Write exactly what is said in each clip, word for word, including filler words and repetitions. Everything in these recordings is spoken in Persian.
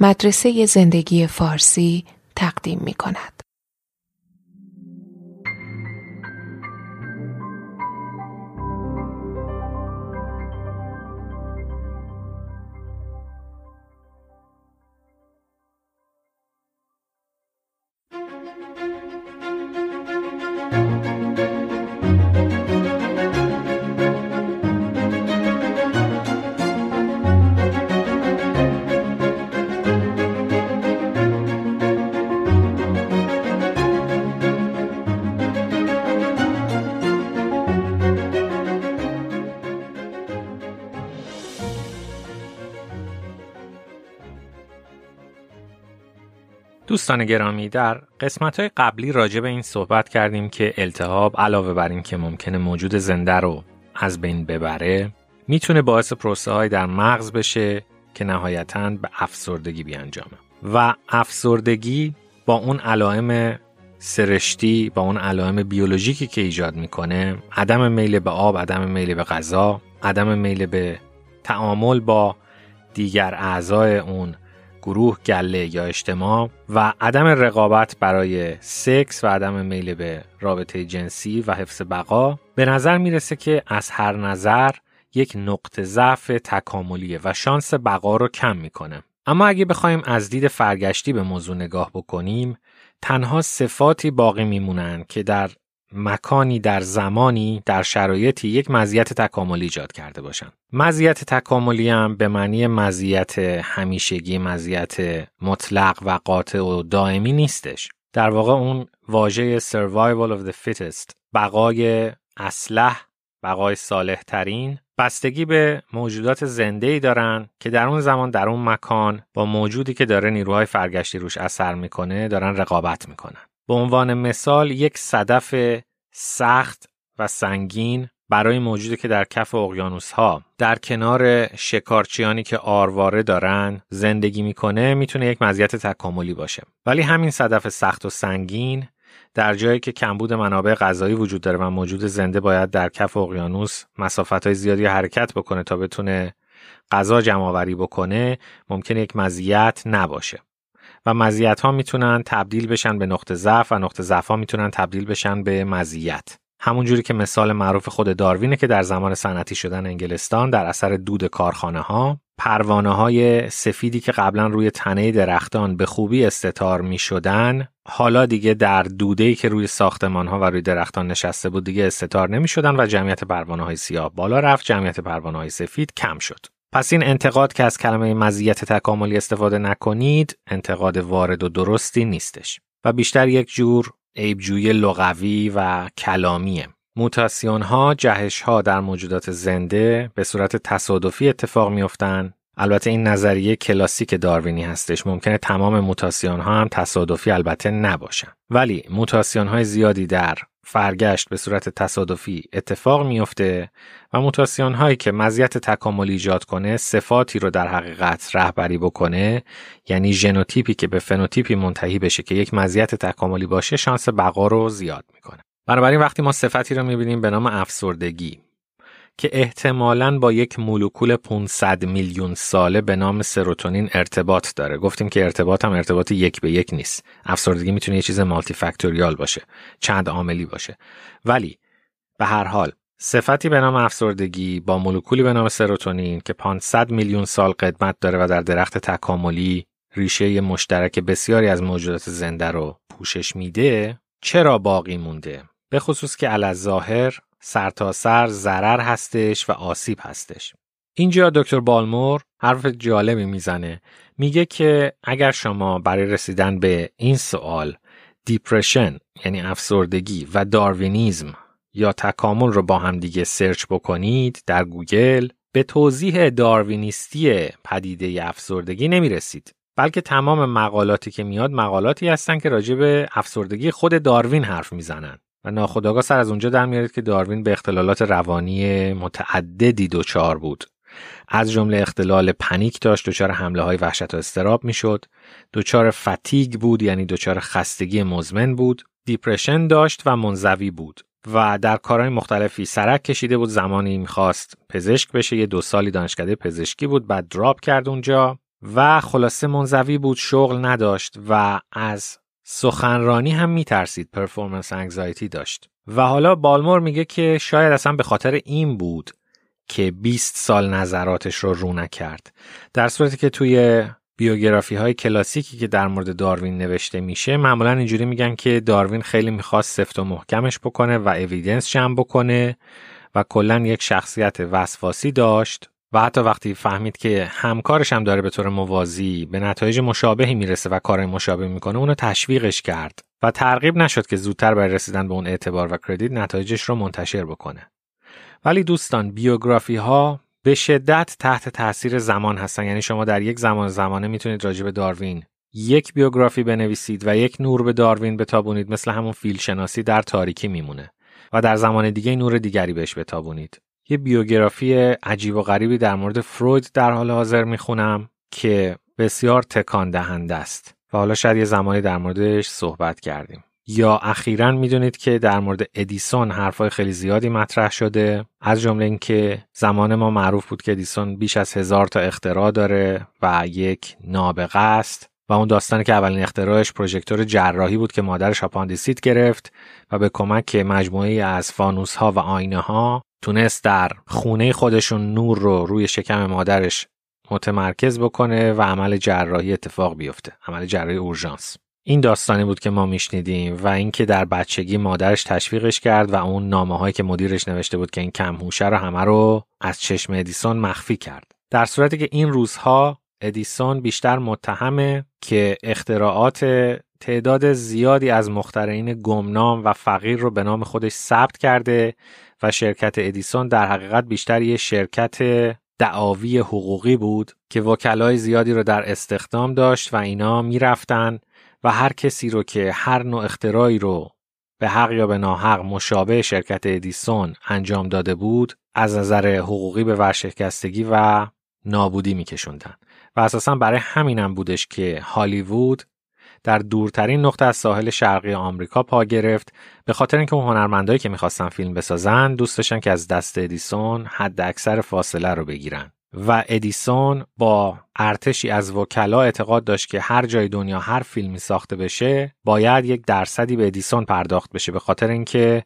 مدرسه زندگی فارسی تقدیم می کند. دوستان گرامی، در قسمت‌های قبلی راجع به این صحبت کردیم که التهاب علاوه بر این که ممکنه موجود زنده رو از بین ببره، میتونه باعث پروسه‌های در مغز بشه که نهایتاً به افسردگی بیانجامه و افسردگی با اون علائم سرشتی، با اون علائم بیولوژیکی که ایجاد میکنه، عدم میل به آب، عدم میل به غذا، عدم میل به تعامل با دیگر اعضای اون گروه، گله یا اجتماع و عدم رقابت برای سکس و عدم میل به رابطه جنسی و حفظ بقا، به نظر میرسه که از هر نظر یک نقطه ضعف تکاملیه و شانس بقا رو کم میکنه. اما اگه بخوایم از دید فرگشتی به موضوع نگاه بکنیم، تنها صفاتی باقی میمونن که در مکانی، در زمانی، در شرایطی یک مزیت تکاملی ایجاد کرده باشن. مزیت تکاملی هم به معنی مزیت همیشگی، مزیت مطلق و قاطع و دائمی نیستش. در واقع اون واژه survival of the fittest، بقای اصلح، بقای صالح ترین، بستگی به موجودات زنده‌ای دارن که در اون زمان، در اون مکان، با موجودی که داره نیروهای فرگشتی روش اثر میکنه دارن رقابت میکنن. به عنوان مثال، یک صدف سخت و سنگین برای موجودی که در کف اقیانوس‌ها، در کنار شکارچیانی که آرواره دارن زندگی میکنه، میتونه یک مزیت تکاملی باشه. ولی همین صدف سخت و سنگین در جایی که کمبود منابع غذایی وجود داره و موجود زنده باید در کف اقیانوس مسافت‌های زیادی حرکت بکنه تا بتونه غذا جمع‌آوری بکنه، ممکنه یک مزیت نباشه. و مزیت ها میتونن تبدیل بشن به نقطه ضعف و نقطه ضعف ها میتونن تبدیل بشن به مزیت. همون جوری که مثال معروف خود داروینه که در زمان صنعتی شدن انگلستان در اثر دود کارخانه ها، پروانه های سفیدی که قبلا روی تنه درختان به خوبی استتار میشدن، حالا دیگه در دوده‌ای که روی ساختمان ها و روی درختان نشسته بود دیگه استتار نمیشدن و جمعیت پروانه های سیاه بالا رفت، جمعیت پروانه های سفید کم شد. پس این انتقاد که از کلمه مزیت تکاملی استفاده نکنید، انتقاد وارد و درستی نیستش و بیشتر یک جور عیبجویی لغوی و کلامیه. موتاسیون ها، جهش ها در موجودات زنده به صورت تصادفی اتفاق میافتند. البته این نظریه کلاسیک داروینی هستش، ممکنه تمام موتاسیون ها هم تصادفی البته نباشن، ولی موتاسیون های زیادی در فرگشت به صورت تصادفی اتفاق میفته و موتاسیون هایی که مزیت تکاملی ایجاد کنه، صفاتی رو در حقیقت رهبری بکنه، یعنی ژنوتیپی که به فنوتیپی منتهی بشه که یک مزیت تکاملی باشه، شانس بقا رو زیاد میکنه. بنابراین وقتی ما صفتی رو میبینیم به نام افسردگی که احتمالاً با یک مولکول پانصد میلیون ساله به نام سروتونین ارتباط داره. گفتیم که ارتباط هم ارتباط یک به یک نیست. افسردگی میتونه یه چیز مالتی فاکتوریال باشه، چند عاملی باشه. ولی به هر حال صفتی به نام افسردگی با مولکولی به نام سروتونین که پانصد میلیون سال قدمت داره و در درخت تکاملی ریشه مشترک بسیاری از موجودات زنده رو پوشش میده، چرا باقی مونده؟ به خصوص که علاظاهر سر تا سر ضرر هستش و آسیب هستش. اینجا دکتر بالمور حرف جالبی میزنه. میگه که اگر شما برای رسیدن به این سوال دیپرشن، یعنی افسردگی، و داروینیزم یا تکامل رو با هم دیگه سرچ بکنید در گوگل، به توضیح داروینیستی پدیده افسردگی نمیرسید، بلکه تمام مقالاتی که میاد مقالاتی هستن که راجع به افسردگی خود داروین حرف میزنن و ناخودآگاه سر از اونجا در میارید که داروین به اختلالات روانی متعددی دچار بود. از جمله اختلال پنیک داشت، دچار حمله‌های وحشت و اضطراب میشد، دچار فتیگ بود، یعنی دچار خستگی مزمن بود، دیپرشن داشت و منزوی بود و در کارهای مختلفی سرک کشیده بود. زمانی میخواست پزشک بشه، یه دو سالی دانشکده پزشکی بود، بعد دراپ کرد اونجا و خلاصه منزوی بود، شغل نداشت و از سخنرانی هم میترسید، پرفورمنس انگزایتی داشت. و حالا بالمور میگه که شاید اصلا به خاطر این بود که بیست سال نظراتش رو رو نکرد، در صورتی که توی بیوگرافی های کلاسیکی که در مورد داروین نوشته میشه معمولا اینجوری میگن که داروین خیلی میخواست سفت و محکمش بکنه و اویدنس جمع بکنه و کلا یک شخصیت وسواسی داشت و حتی وقتی فهمید که همکارش هم داره به طور موازی به نتایج مشابهی میرسه و کار مشابه میکنه، اونو تشویقش کرد و ترغیب نشد که زودتر برای رسیدن به اون اعتبار و کردیت نتایجش رو منتشر بکنه. ولی دوستان، بیوگرافی ها به شدت تحت تاثیر زمان هستن، یعنی شما در یک زمان زمانه میتونید راجع به داروین یک بیوگرافی بنویسید و یک نور به داروین بتابونید، مثل همون فیل شناسی در تاریکی میمونه، و در زمان دیگه نور دیگری بهش بتابونید. یه بیوگرافی عجیب و غریبی در مورد فروید در حال حاضر میخونم که بسیار تکان دهنده است و حالا شاید یه زمانی در موردش صحبت کردیم. یا اخیراً میدونید که در مورد ادیسون حرفای خیلی زیادی مطرح شده، از جمله اینکه زمان ما معروف بود که ادیسون بیش از هزار تا اختراع داره و یک نابغه است و اون داستانی که اولین اختراعش پروژکتور جراحی بود که مادرش آپاندیسیت گرفت و به کمک مجموعه‌ای از فانوس‌ها و آینه‌ها تونست در خونه خودشون نور رو روی شکم مادرش متمرکز بکنه و عمل جراحی اتفاق بیفته، عمل جراحی اورژانس. این داستانی بود که ما میشنیدیم و اینکه در بچگی مادرش تشویقش کرد و اون نامه‌هایی که مدیرش نوشته بود که این کم هوشه رو همه رو از چشم ادیسون مخفی کرد، در صورتی که این روزها ادیسون بیشتر متهمه که اختراعات تعداد زیادی از مخترعین گمنام و فقیر رو به نام خودش ثبت کرده و شرکت ادیسون در حقیقت بیشتر یه شرکت دعاوی حقوقی بود که وکلای زیادی رو در استخدام داشت و اینا میرفتن و هر کسی رو که هر نوع اختراعی رو به حق یا به ناحق مشابه شرکت ادیسون انجام داده بود از نظر حقوقی به ورشکستگی و نابودی میکشوندن. و اساساً برای همینم بودش که هالیوود در دورترین نقطه از ساحل شرقی آمریکا پا گرفت، به خاطر اینکه اون هنرمندایی که میخواستن فیلم بسازن دوست داشتن که از دست ادیسون حد اکثر فاصله رو بگیرن. و ادیسون با ارتشی از وکلا اعتقاد داشت که هر جای دنیا هر فیلمی ساخته بشه باید یک درصدی به ادیسون پرداخت بشه، به خاطر اینکه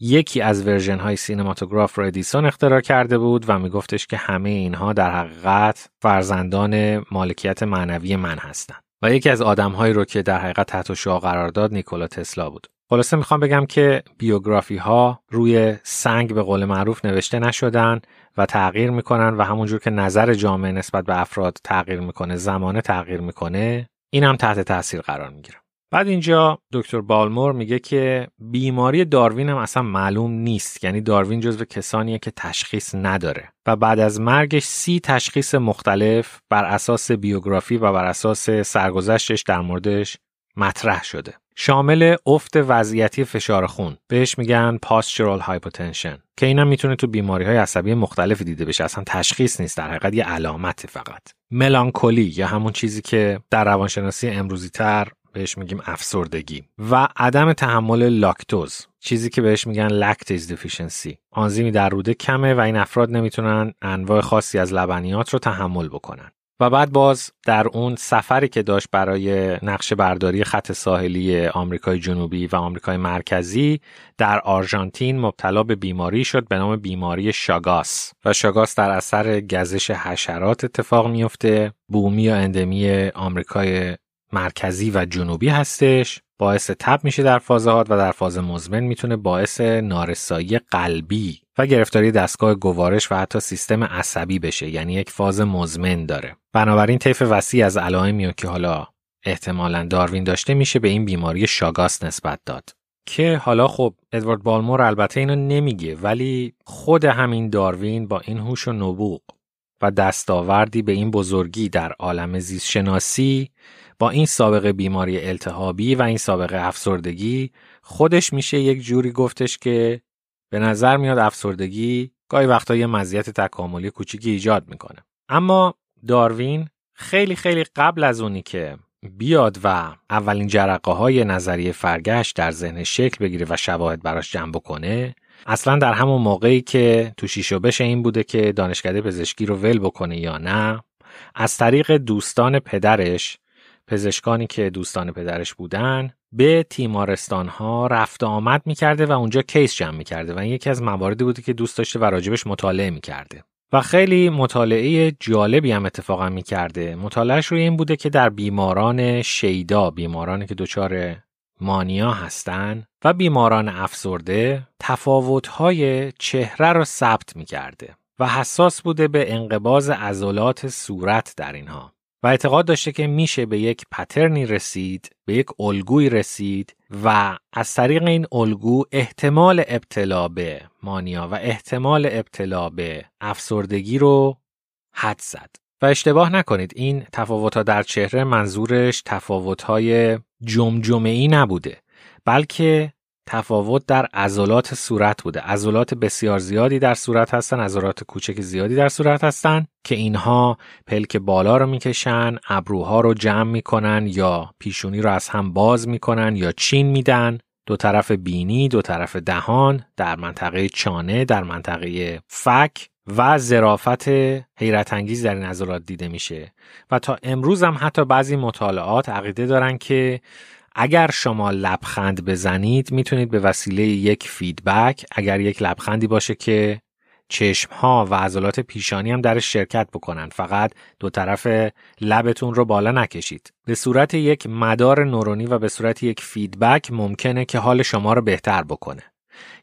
یکی از ورژن های سینماتوگراف رو ادیسون اختراع کرده بود و میگفتش که همه اینها در حقیقت فرزندان مالکیت معنوی من هستند. و یکی از آدم‌هایی رو که در حقیقت تحت شعاع قرار داد نیکولا تسلا بود. خلاصه میخوام بگم که بیوگرافی‌ها روی سنگ به قول معروف نوشته نشدن و تغییر میکنن و همونجور که نظر جامعه نسبت به افراد تغییر میکنه، زمانه تغییر میکنه، این هم تحت تاثیر قرار میگیره. بعد اینجا دکتر بالمور میگه که بیماری داروین هم اصلا معلوم نیست، یعنی داروین جزو کسانیه که تشخیص نداره و بعد از مرگش سی تشخیص مختلف بر اساس بیوگرافی و بر اساس سرگذشتش در موردش مطرح شده، شامل افت وضعیتی فشار خون، بهش میگن پاستورال هایپوتنشن، که اینم میتونه تو بیماری‌های عصبی مختلف دیده بشه، اصلا تشخیص نیست، در حقیقت یه علامت فقط. ملانکولی یا همون چیزی که در روانشناسی امروزی‌تر بهش میگیم افسردگی، و عدم تحمل لاکتوز، چیزی که بهش میگن لاکتیز دیفیشنسی، آنزیمی در روده کمه و این افراد نمیتونن انواع خاصی از لبنیات رو تحمل بکنن. و بعد باز در اون سفری که داشت برای نقشه برداری خط ساحلی آمریکای جنوبی و آمریکای مرکزی در آرژانتین مبتلا به بیماری شد به نام بیماری شاگاس، و شاگاس در اثر گزش حشرات اتفاق میفته، بومی و اندمی آمریکای مرکزی و جنوبی هستش، باعث تب میشه در فاز حاد و در فاز مزمن میتونه باعث نارسایی قلبی و گرفتاری دستگاه گوارش و حتی سیستم عصبی بشه، یعنی یک فاز مزمن داره. بنابراین طیف وسیع از علائمی که حالا احتمالاً داروین داشته میشه به این بیماری شاگاس نسبت داد، که حالا خب ادوارد بالمور البته اینو نمیگه ولی خود همین داروین با این هوش و نبوغ و دستاوردی به این بزرگی در عالم زیست شناسی با این سابقه بیماری التهابی و این سابقه افسردگی، خودش میشه یک جوری گفتش که به نظر میاد افسردگی گاهی وقتا یه مزیت تکاملی کوچیکی ایجاد میکنه. اما داروین خیلی خیلی قبل از اونی که بیاد و اولین جرقه های نظریه فرگشت در ذهن شکل بگیره و شواهد براش جمع بکنه، اصلا در همون موقعی که تو شیشو بشه این بوده که دانشکده پزشکی رو ول بکنه یا نه، از طریق دوستان پدرش، پزشکانی که دوستان پدرش بودن، به تیمارستان‌ها رفت و آمد می‌کرده و اونجا کیس جمع می‌کرده و این یکی از مواردی بوده که دوست داشته و راجبش مطالعه می‌کرده. و خیلی مطالعه جالبی هم اتفاقا می‌کرده. مطالعهش روی این بوده که در بیماران شیدا، بیمارانی که دچار مانیا هستن و بیماران افسرده، تفاوت‌های چهره رو ثبت می‌کرده و حساس بوده به انقباض عضلات صورت در اینها. و اعتقاد داشته که میشه به یک پترنی رسید، به یک الگوی رسید و از طریق این الگو احتمال ابتلا به مانیا و احتمال ابتلا به افسردگی رو حد زد. و اشتباه نکنید، این تفاوت‌ها در چهره منظورش تفاوت‌های جمجمه‌ای نبوده، بلکه تفاوت در عضلات صورت بوده. عضلات بسیار زیادی در صورت هستن، عضلات کوچک زیادی در صورت هستن که اینها پلک بالا رو میکشن، ابروها رو جمع میکنن یا پیشونی رو از هم باز میکنن یا چین میدن، دو طرف بینی، دو طرف دهان، در منطقه چانه، در منطقه فک و ظرافت حیرت انگیز در این عضلات دیده میشه. و تا امروز هم حتی بعضی مطالعات عقیده دارن که اگر شما لبخند بزنید میتونید به وسیله یک فیدبک، اگر یک لبخندی باشه که چشمها و عضلات پیشانی هم درش شرکت بکنن، فقط دو طرف لبتون رو بالا نکشید، به صورت یک مدار نورونی و به صورت یک فیدبک ممکنه که حال شما رو بهتر بکنه.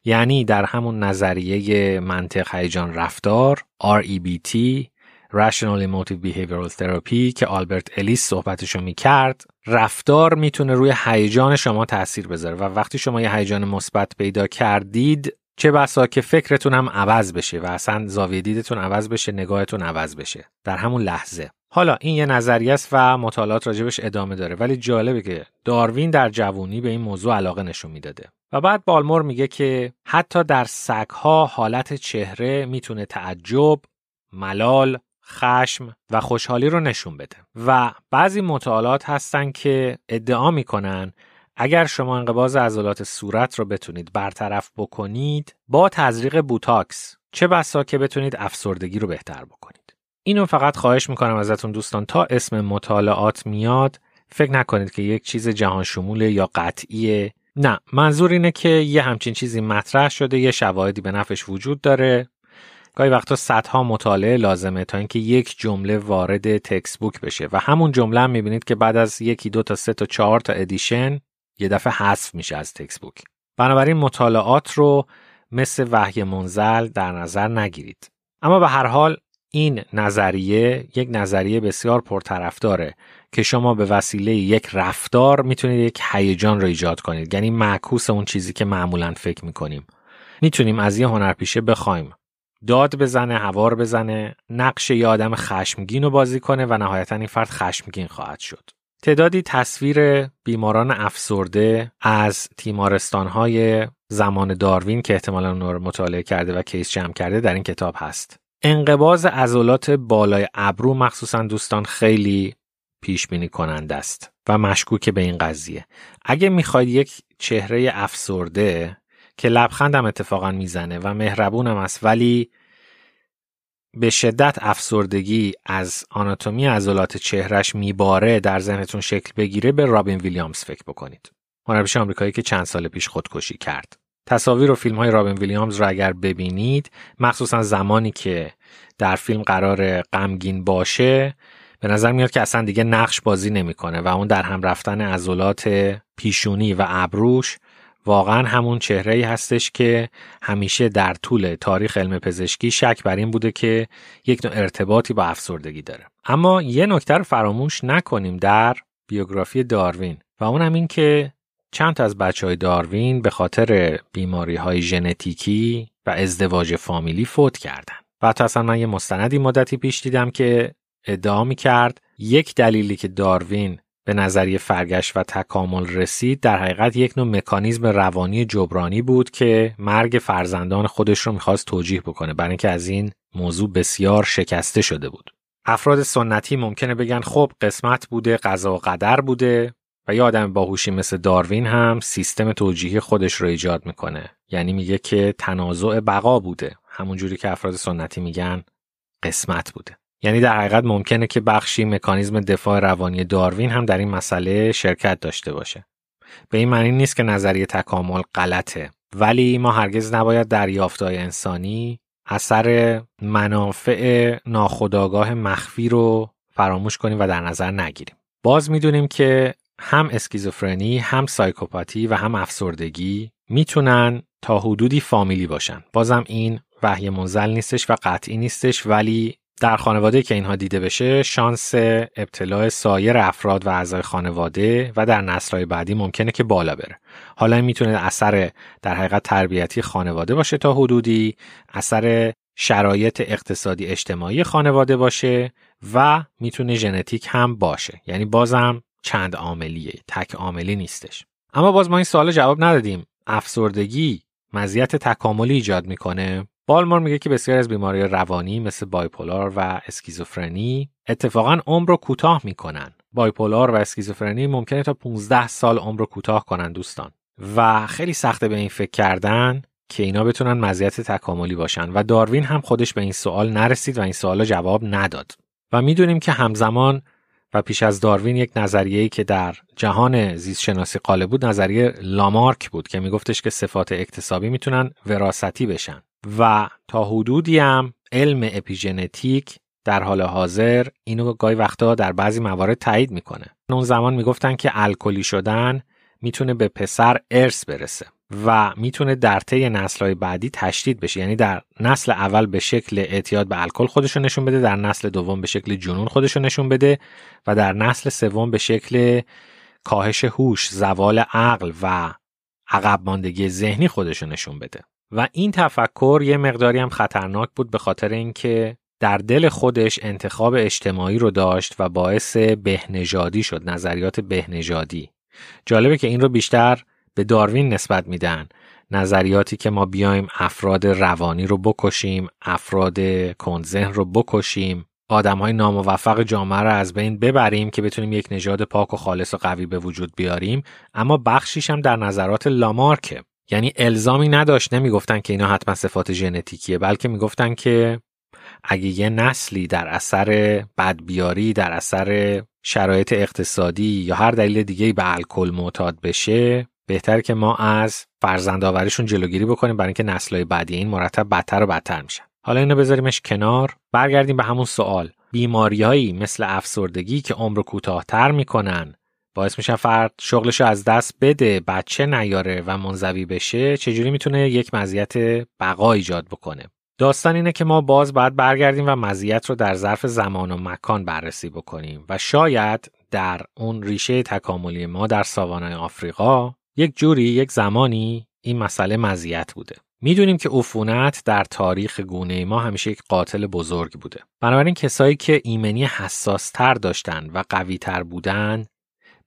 یعنی در همون نظریه منطق هیجان رفتار آر ای بی تی، Rational Emotive Behavioral Therapy، که آلبرت الیس صحبتشو میکرد، رفتار میتونه روی هیجان شما تأثیر بذاره و وقتی شما یه هیجان مثبت پیدا کردید چه بسا که فکرتون هم عوض بشه و اصلا زاویه دیدتون عوض بشه، نگاهتون عوض بشه در همون لحظه. حالا این یه نظریه است و مطالعات راجبش ادامه داره، ولی جالبه که داروین در جوانی به این موضوع علاقه نشون میداده. و بعد بالمور میگه که حتی در سگ‌ها حالت چهره میتونه تعجب، ملال، خشم و خوشحالی رو نشون بده. و بعضی مطالعات هستن که ادعا میکنن اگر شما انقباض عضلات صورت رو بتونید برطرف بکنید با تزریق بوتاکس، چه بسا که بتونید افسردگی رو بهتر بکنید. اینو فقط خواهش میکنم ازتون دوستان، تا اسم مطالعات میاد فکر نکنید که یک چیز جهان شمول یا قطعیه. نه، منظور اینه که یه همچین چیزی مطرح شده، یه شواهدی به نفعش وجود داره. گاهی وقتا صدها مطالعه لازمه تا اینکه یک جمله وارد تکست بوک بشه و همون جمله هم میبینید که بعد از یکی دو تا سه تا چهار تا ادیشن یه دفعه حذف میشه از تکست بوک. بنابراین مطالعات رو مثل وحی منزل در نظر نگیرید. اما به هر حال این نظریه یک نظریه بسیار پرطرفداره که شما به وسیله یک رفتار میتونید یک هیجان رو ایجاد کنید، یعنی معکوس اون چیزی که معمولاً فکر میکنیم. میتونیم از یه هنرپیشه بخوایم داد بزنه، هوار بزنه، نقش یه آدم خشمگین رو بازی کنه و نهایتاً این فرد خشمگین خواهد شد. تعدادی تصویر بیماران افسرده از تیمارستان‌های زمان داروین که احتمالاً اون رو مطالعه کرده و کیس جمع کرده در این کتاب هست. انقباض عضلات بالای ابرو مخصوصاً دوستان خیلی پیش بینی کننده است و مشکوک به این قضیه. اگه می‌خواید یک چهره افسرده که لبخندم اتفاقا میزنه و مهربونم است ولی به شدت افسردگی از آناتومی عضلات چهرش میباره، در ذهنتون شکل بگیره، به رابین ویلیامز فکر بکنید، هنرپیشه آمریکایی که چند سال پیش خودکشی کرد. تصاویر و فیلم های رابین ویلیامز رو اگر ببینید، مخصوصا زمانی که در فیلم قرار غمگین باشه، به نظر میاد که اصلا دیگه نقش بازی نمیکنه و اون در هم رفتن عضلات پیشونی و ابروش واقعا همون چهره‌ای هستش که همیشه در طول تاریخ علم پزشکی شک بر این بوده که یک نوع ارتباطی با افسردگی داره. اما یه نکته رو فراموش نکنیم در بیوگرافی داروین، و اون هم این که چند تا از بچه‌های داروین به خاطر بیماری‌های ژنتیکی و ازدواج فامیلی فوت کردن. و تا اصلا من یه مستندی مدتی پیش دیدم که ادعا می‌کرد یک دلیلی که داروین به نظریه فرگشت و تکامل رسید در حقیقت یک نوع مکانیزم روانی جبرانی بود که مرگ فرزندان خودش رو میخواست توجیه بکنه، برای اینکه از این موضوع بسیار شکسته شده بود. افراد سنتی ممکنه بگن خب قسمت بوده، قضا و قدر بوده، و یه آدم باهوشی مثل داروین هم سیستم توجیهی خودش رو ایجاد میکنه، یعنی میگه که تنازع بقا بوده، همون جوری که افراد سنتی میگن قسمت بوده. یعنی در حقیقت ممکنه که بخشی مکانیزم دفاع روانی داروین هم در این مسئله شرکت داشته باشه. به این معنی نیست که نظریه تکامل غلطه، ولی ما هرگز نباید دریافت‌های انسانی اثر منافع ناخودآگاه مخفی رو فراموش کنیم و در نظر نگیریم. باز می‌دونیم که هم اسکیزوفرنی، هم سایکوپاتی و هم افسردگی میتونن تا حدودی فامیلی باشن. بازم این وحی منزل نیستش و قطعی نیستش، ولی در خانواده که اینها دیده بشه شانس ابتلا سایر افراد و اعضای خانواده و در نسل‌های بعدی ممکنه که بالا بره. حالا این میتونه اثر در حقیقت تربیتی خانواده باشه تا حدودی، اثر شرایط اقتصادی اجتماعی خانواده باشه و میتونه ژنتیک هم باشه. یعنی بازم چند عاملیه، تک عاملی نیستش. اما باز ما این سوال جواب ندادیم، افسردگی مزیت تکاملی ایجاد میکنه؟ بالمور میگه که بسیاری از بیماری روانی مثل بایپولار و اسکیزوفرنی اتفاقاً عمر رو کوتاه میکنن. بایپولار و اسکیزوفرنی ممکنه تا پانزده سال عمر رو کوتاه کنن دوستان، و خیلی سخته به این فکر کردن که اینا بتونن مزیت تکاملی باشن و داروین هم خودش به این سوال نرسید و این سوالا جواب نداد. و میدونیم که همزمان و پیش از داروین یک نظریه‌ای که در جهان زیست شناسی غالب بود نظریه لامارک بود که میگفتش که صفات اکتسابی میتونن وراثتی بشن و تا حدودی هم علم اپیژنتیک در حال حاضر اینو گاهی وقتا در بعضی موارد تایید میکنه. اون زمان میگفتن که الکلی شدن میتونه به پسر ارث برسه و میتونه در طی نسل‌های بعدی تشدید بشه، یعنی در نسل اول به شکل اعتیاد به الکل خودش رو نشون بده، در نسل دوم به شکل جنون خودش رو نشون بده و در نسل سوم به شکل کاهش هوش، زوال عقل و عقب ماندگی ذهنی خودش رو نشون بده. و این تفکر یه مقداری هم خطرناک بود به خاطر اینکه در دل خودش انتخاب اجتماعی رو داشت و باعث بهنژادی شد، نظریات بهنژادی. جالبه که این رو بیشتر به داروین نسبت میدن، نظریاتی که ما بیایم افراد روانی رو بکشیم، افراد کندذهن رو بکشیم، آدم‌های ناموفق جامعه رو از بین ببریم که بتونیم یک نژاد پاک و خالص و قوی به وجود بیاریم. اما بخشیش هم در نظرات لامارک، یعنی الزامی نداشت، نمیگفتن که اینا حتما صفات ژنتیکیه، بلکه میگفتن که اگه یه نسلی در اثر بدبیاری، در اثر شرایط اقتصادی یا هر دلیل دیگه‌ای به الکل معتاد بشه، بهتر که ما از فرزندآوریشون جلوگیری بکنیم برای اینکه نسل‌های بعدی این مرتب بدتر و بدتر میشن. حالا اینو بذاریمش کنار، برگردیم به همون سوال. بیماری‌هایی مثل افسردگی که عمر کوتاه‌تر میکنن، باعث میشن فرد شغلشو از دست بده، بچه نیاره و منزوی بشه، چجوری میتونه یک مزیت بقا ایجاد بکنه؟ داستان اینه که ما باز باید برگردیم و مزیت رو در ظرف زمان و مکان بررسی بکنیم و شاید در اون ریشه تکاملی ما در ساوانای آفریقا یک جوری، یک زمانی این مسئله مزیت بوده. میدونیم که عفونت در تاریخ گونه ما همیشه یک قاتل بزرگ بوده. بنابراین کسایی که ایمنی حساس‌تر داشتن و قوی‌تر بودن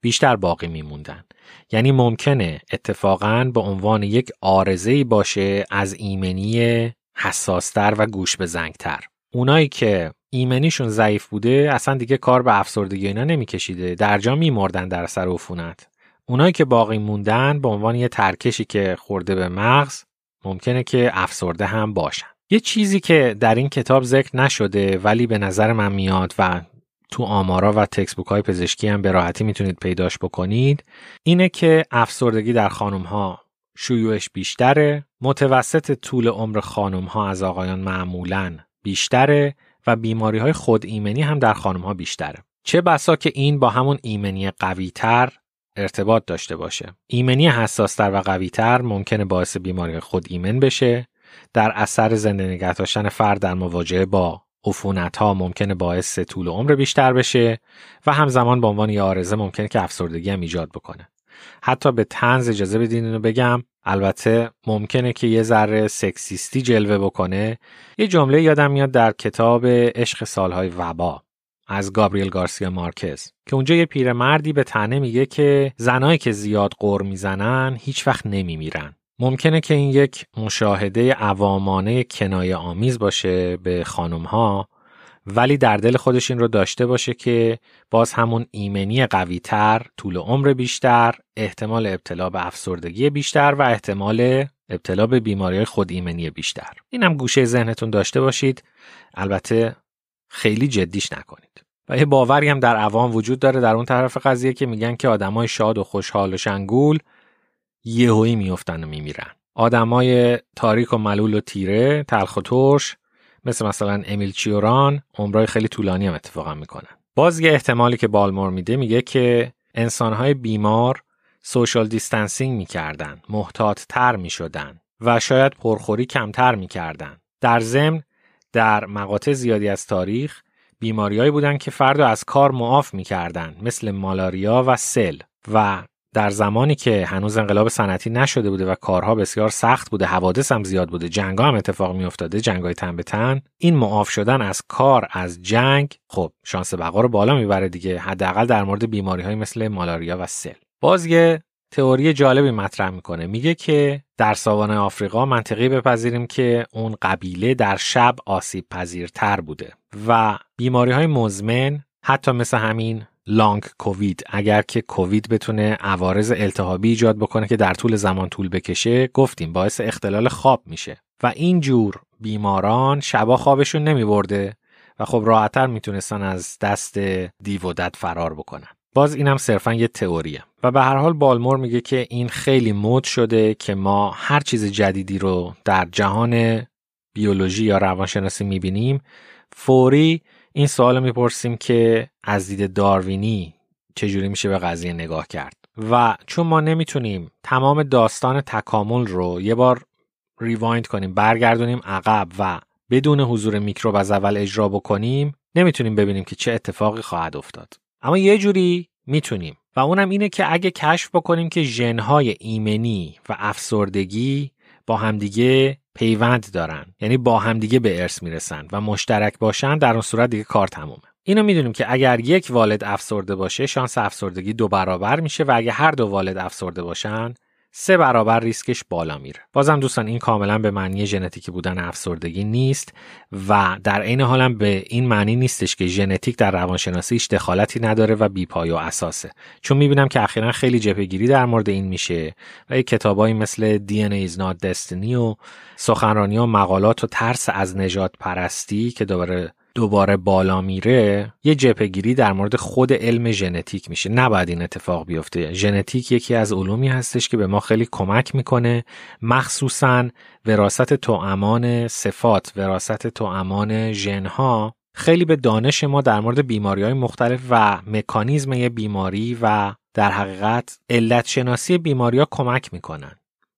بیشتر باقی میموندن. یعنی ممکنه اتفاقاً به عنوان یک عارضه‌ای باشه از ایمنی حساس‌تر و گوش به زنگ‌تر. اونایی که ایمنیشون ضعیف بوده اصلا دیگه کار به افسردگی اینا نمی‌کشیده، درجا می‌مردن در اثر عفونت. اونایی که باقی موندن به عنوان یه ترکشی که خورده به مغز ممکنه که افسرده هم باشن. یه چیزی که در این کتاب ذکر نشده ولی به نظر من میاد و تو آمارا و تکستبوک های پزشکی هم به راحتی میتونید پیداش بکنید اینه که افسردگی در خانم‌ها شیوعش بیشتره، متوسط طول عمر خانم‌ها از آقایان معمولاً بیشتره و بیماری‌های خود ایمنی هم در خانم‌ها بیشتره. چه بسا که این با همون ایمنی قوی‌تر ارتباط داشته باشه. ایمنی حساس‌تر و قوی‌تر ممکنه باعث بیماری خود ایمن بشه، در اثر زنده نگه داشتن فرد در مواجهه با عفونت‌ها ممکنه باعث طول عمر بیشتر بشه و همزمان به عنوان یه عارضه ممکنه که افسردگی هم ایجاد بکنه. حتی به طنز اجازه بدین اینو بگم، البته ممکنه که یه ذره سکسیستی جلوه بکنه. یه جمله یادم میاد در کتاب عشق سالهای وبا از گابریل گارسیا مارکز که اونجا یه پیرمردی به طعنه میگه که زنایی که زیاد قُر میزنن هیچ وقت نمیمیرن. ممکنه که این یک مشاهده عوامانه کنایه آمیز باشه به خانم‌ها، ولی در دل خودش این رو داشته باشه که باز همون ایمنی قوی‌تر، طول عمر بیشتر، احتمال ابتلا به افسردگی بیشتر و احتمال ابتلا به بیماری خود ایمنی بیشتر. اینم گوشه ذهنتون داشته باشید. البته خیلی جدیش نکنید. و یه باوری هم در عوام وجود داره در اون طرف قضیه که میگن که آدمای شاد و خوشحال و شنگول یهویی میافتن و میمیرن. آدمای تاریک و ملول و تیره، تلخ و ترش، مثل مثلا امیل چیوران، عمرای خیلی طولانی هم اتفاقا میکنن. باز یه احتمالی که بالمور میده میگه که انسانهای بیمار سوشال دیستنسینگ میکردن، محتاط تر میشدن و شاید پرخوری کمتر میکردن. در ضمن در مقاطع زیادی از تاریخ بیماریایی بودن که فرد رو از کار معاف میکردن، مثل مالاریا و سل، و در زمانی که هنوز انقلاب صنعتی نشده بوده و کارها بسیار سخت بوده، حوادث هم زیاد بوده، جنگا هم اتفاق میافتاده، جنگای تن به تن، این معاف شدن از کار از جنگ خب شانس بقا رو بالا میبره دیگه، حداقل در مورد بیماری‌های مثل مالاریا و سل. باز یه تئوری جالبی مطرح میکنه، میگه که در ساوانه آفریقا منطقی بپذیریم که اون قبیله در شب آسیب پذیرتر بوده و بیماری‌های مزمن حتی مثل همین لانگ کووید، اگر که کووید بتونه عوارض التهابی ایجاد بکنه که در طول زمان طول بکشه، گفتیم باعث اختلال خواب میشه و اینجور بیماران شبا خوابشون نمیبرده و خب راحت‌تر میتونستن از دست دیو و دد فرار بکنن. باز اینم صرفا یه تئوریه و به هر حال بالمور میگه که این خیلی مد شده که ما هر چیز جدیدی رو در جهان بیولوژی یا روانشناسی میبینیم فوری این سوالو میپرسیم که از دید داروینی چجوری میشه به قضیه نگاه کرد، و چون ما نمیتونیم تمام داستان تکامل رو یه بار ریوایند کنیم، برگردونیم عقب و بدون حضور میکروب از اول اجرا بکنیم، نمیتونیم ببینیم که چه اتفاقی خواهد افتاد. اما یه جوری میتونیم و اونم اینه که اگه کشف بکنیم که ژن‌های ایمنی و افسردگی با همدیگه پیوند دارن، یعنی با همدیگه به ارث میرسن و مشترک باشن، در اون صورت دیگه کار تمومه. اینو میدونیم که اگر یک والد افسرده باشه شانس افسردگی دو برابر میشه و اگه هر دو والد افسرده باشن سه برابر ریسکش بالا میره. بازم دوستان این کاملا به معنی ژنتیکی بودن افسردگی نیست و در عین حال هم به این معنی نیستش که ژنتیک در روانشناسیش دخالتی نداره و بی‌پایه و اساسه، چون میبینم که اخیراً خیلی جبهه‌گیری در مورد این میشه و یک کتابایی مثل دی ان ای is not destiny و سخنرانی و مقالات و ترس از نجات پرستی که دوباره دوباره بالا میره یه جبهه‌گیری در مورد خود علم ژنتیک میشه. نباید این اتفاق بیفته. ژنتیک یکی از علومی هستش که به ما خیلی کمک میکنه، مخصوصاً وراثت توامان صفات، وراثت توامان ژن‌ها خیلی به دانش ما در مورد بیماری‌های مختلف و مکانیزم یه بیماری و در حقیقت علت شناسی بیماری‌ها کمک میکنن.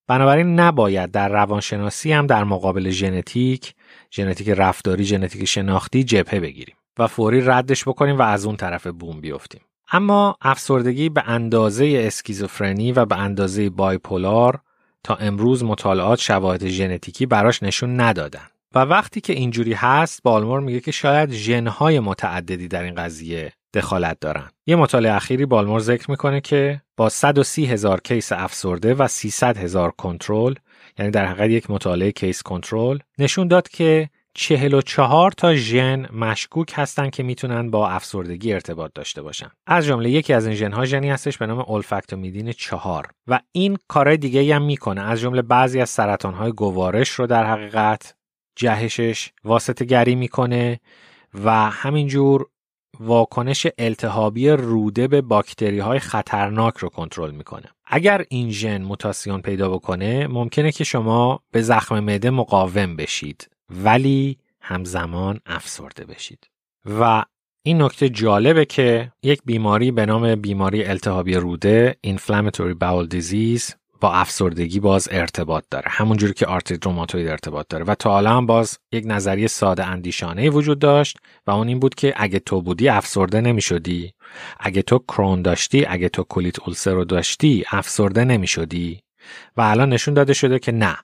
بنابراین نباید در روانشناسی هم در مقابل ژنتیک، ژنتیک رفتاری، ژنتیک شناختی جبهه بگیریم و فوری ردش بکنیم و از اون طرف بوم بیافتیم. اما افسردگی به اندازه اسکیزوفرنی و به اندازه بایپولار تا امروز مطالعات شواهد ژنتیکی براش نشون ندادن و وقتی که اینجوری هست بالمور میگه که شاید ژن‌های متعددی در این قضیه دخالت دارن. یه مطالعه اخیری بالمور ذکر میکنه که با صد و سی هزار کیس افسرده و سیصد هزار کنترل، یعنی در حقیقت یک مطالعه کیس کنترل، نشون داد که چهل و چهار تا ژن مشکوک هستن که میتونن با افسردگی ارتباط داشته باشن. از جمله یکی از این ژن‌ها ژنی هستش به نام اولفاکتومیدین چهار و این کارهای دیگه‌ای هم میکنه، از جمله بعضی از سرطان‌های گوارش رو در حقیقت جهشش واسطه‌گری میکنه و همینجور واکنش التهابی روده به باکتری‌های خطرناک رو کنترل میکنه. اگر این ژن موتاسیون پیدا بکنه ممکنه که شما به زخم معده مقاوم بشید ولی همزمان افسرده بشید و این نکته جالبه که یک بیماری به نام بیماری التهابی روده Inflammatory Bowel Disease با افسردگی باز ارتباط داره، همونجوری که آرتریت روماتوید ارتباط داره و تا حالا هم باز یک نظریه ساده اندیشانه وجود داشت و اون این بود که اگه تو بودی افسرده نمی‌شدی، اگه تو کرون داشتی، اگه تو کولیت اولسر رو داشتی افسرده نمی‌شدی و الان نشون داده شده که نه،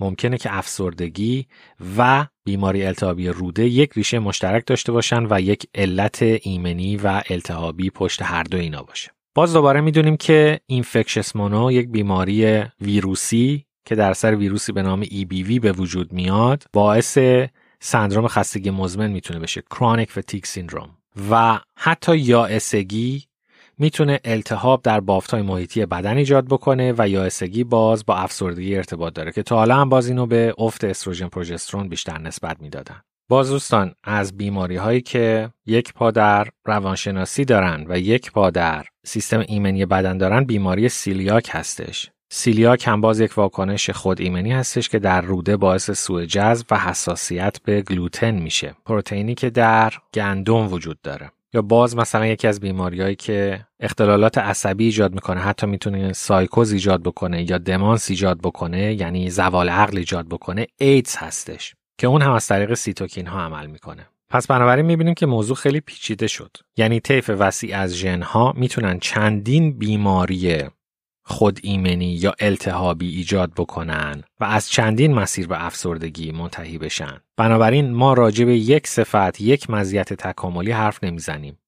ممکنه که افسردگی و بیماری التهابی روده یک ریشه مشترک داشته باشن و یک علت ایمنی و التهابی پشت هر دو اینا باشه. باز دوباره میدونیم که اینفکشس مونو یک بیماری ویروسی که در اثر ویروسی به نام ای بی وی به وجود میاد باعث سندروم خستگی مزمن میتونه بشه، کرونیک فتیگ سیندروم، و حتی یائسگی میتونه التهاب در بافت‌های محیطی بدن ایجاد بکنه و یائسگی باز با افسردگی ارتباط داره که تا حالا هم باز اینو به افت استروژن پروژسترون بیشتر نسبت میدادن. باز دوستان، از بیماری هایی که یک پا در روانشناسی دارن و یک پا در سیستم ایمنی بدن دارن، بیماری سیلیاک هستش. سیلیاک هم باز یک واکنش خود ایمنی هستش که در روده باعث سوء جذب و حساسیت به گلوتن میشه، پروتئینی که در گندم وجود داره. یا باز مثلا یکی از بیماریایی که اختلالات عصبی ایجاد میکنه، حتی میتونه سایکوز ایجاد بکنه یا دمانس ایجاد بکنه، یعنی زوال عقل ایجاد بکنه، ایدز هستش که اون هم از طریق سیتوکین ها عمل میکنه. پس بنابراین میبینیم که موضوع خیلی پیچیده شد. یعنی طیف وسیع از ژن ها میتونن چندین بیماری خود ایمنی یا التهابی ایجاد بکنن و از چندین مسیر به افسردگی منتهی بشن. بنابراین ما راجع به یک صفت، یک مزیت تکاملی حرف نمیزنیم.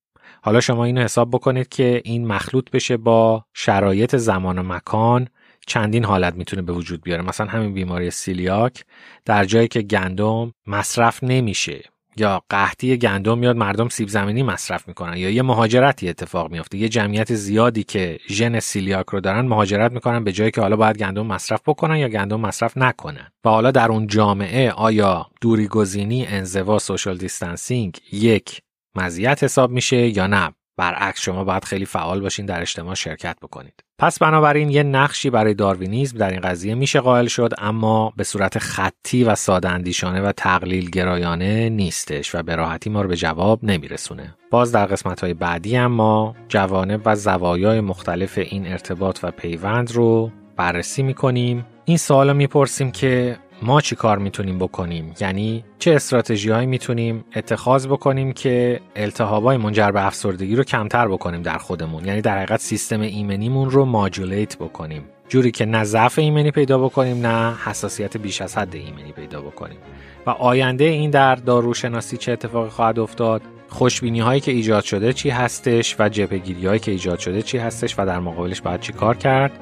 حالا شما اینو حساب بکنید که این مخلوط بشه با شرایط زمان و مکان، چندین حالت میتونه به وجود بیاره. مثلا همین بیماری سیلیاک در جایی که گندم مصرف نمیشه یا قحطی گندم میاد، مردم سیب زمینی مصرف میکنن، یا یه مهاجرتی اتفاق میفته، یه جمعیت زیادی که ژن سیلیاک رو دارن مهاجرت میکنن به جایی که حالا باید گندم مصرف بکنن یا گندم مصرف نکنن. و حالا در اون جامعه آیا دوری گزینی، انزوا، سوشال دیستانسینگ یک مزیت حساب میشه یا نه؟ برعکس، شما باید خیلی فعال باشین، در اجتماع شرکت بکنید. پس بنابراین یه نقشی برای داروینیسم در این قضیه میشه قائل شد، اما به صورت خطی و ساده‌اندیشانه و تقلیل گرایانه نیستش و به راحتی ما رو به جواب نمیرسونه. باز در قسمت‌های بعدی هم ما جوانب و زوایای مختلف این ارتباط و پیوند رو بررسی میکنیم. این سوالو میپرسیم که ما چی کار میتونیم بکنیم، یعنی چه استراتژی هایی میتونیم اتخاذ بکنیم که التهابای منجر به افسردگی رو کمتر بکنیم در خودمون، یعنی در حقیقت سیستم ایمنیمون رو ماجولیت بکنیم، جوری که نه ضعف ایمنی پیدا بکنیم نه حساسیت بیش از حد ایمنی پیدا بکنیم. و آینده این در داروشناسی چه اتفاقی خواهد افتاد، خوشبینی هایی که ایجاد شده چی هستش و جبهه‌گیری هایی که ایجاد شده چی هستش و در مقابلش باید چی کار کرد،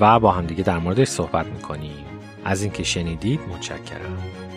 و با هم دیگه در موردش صحبت میکنیم. از اینکه شنیدید متشکرم.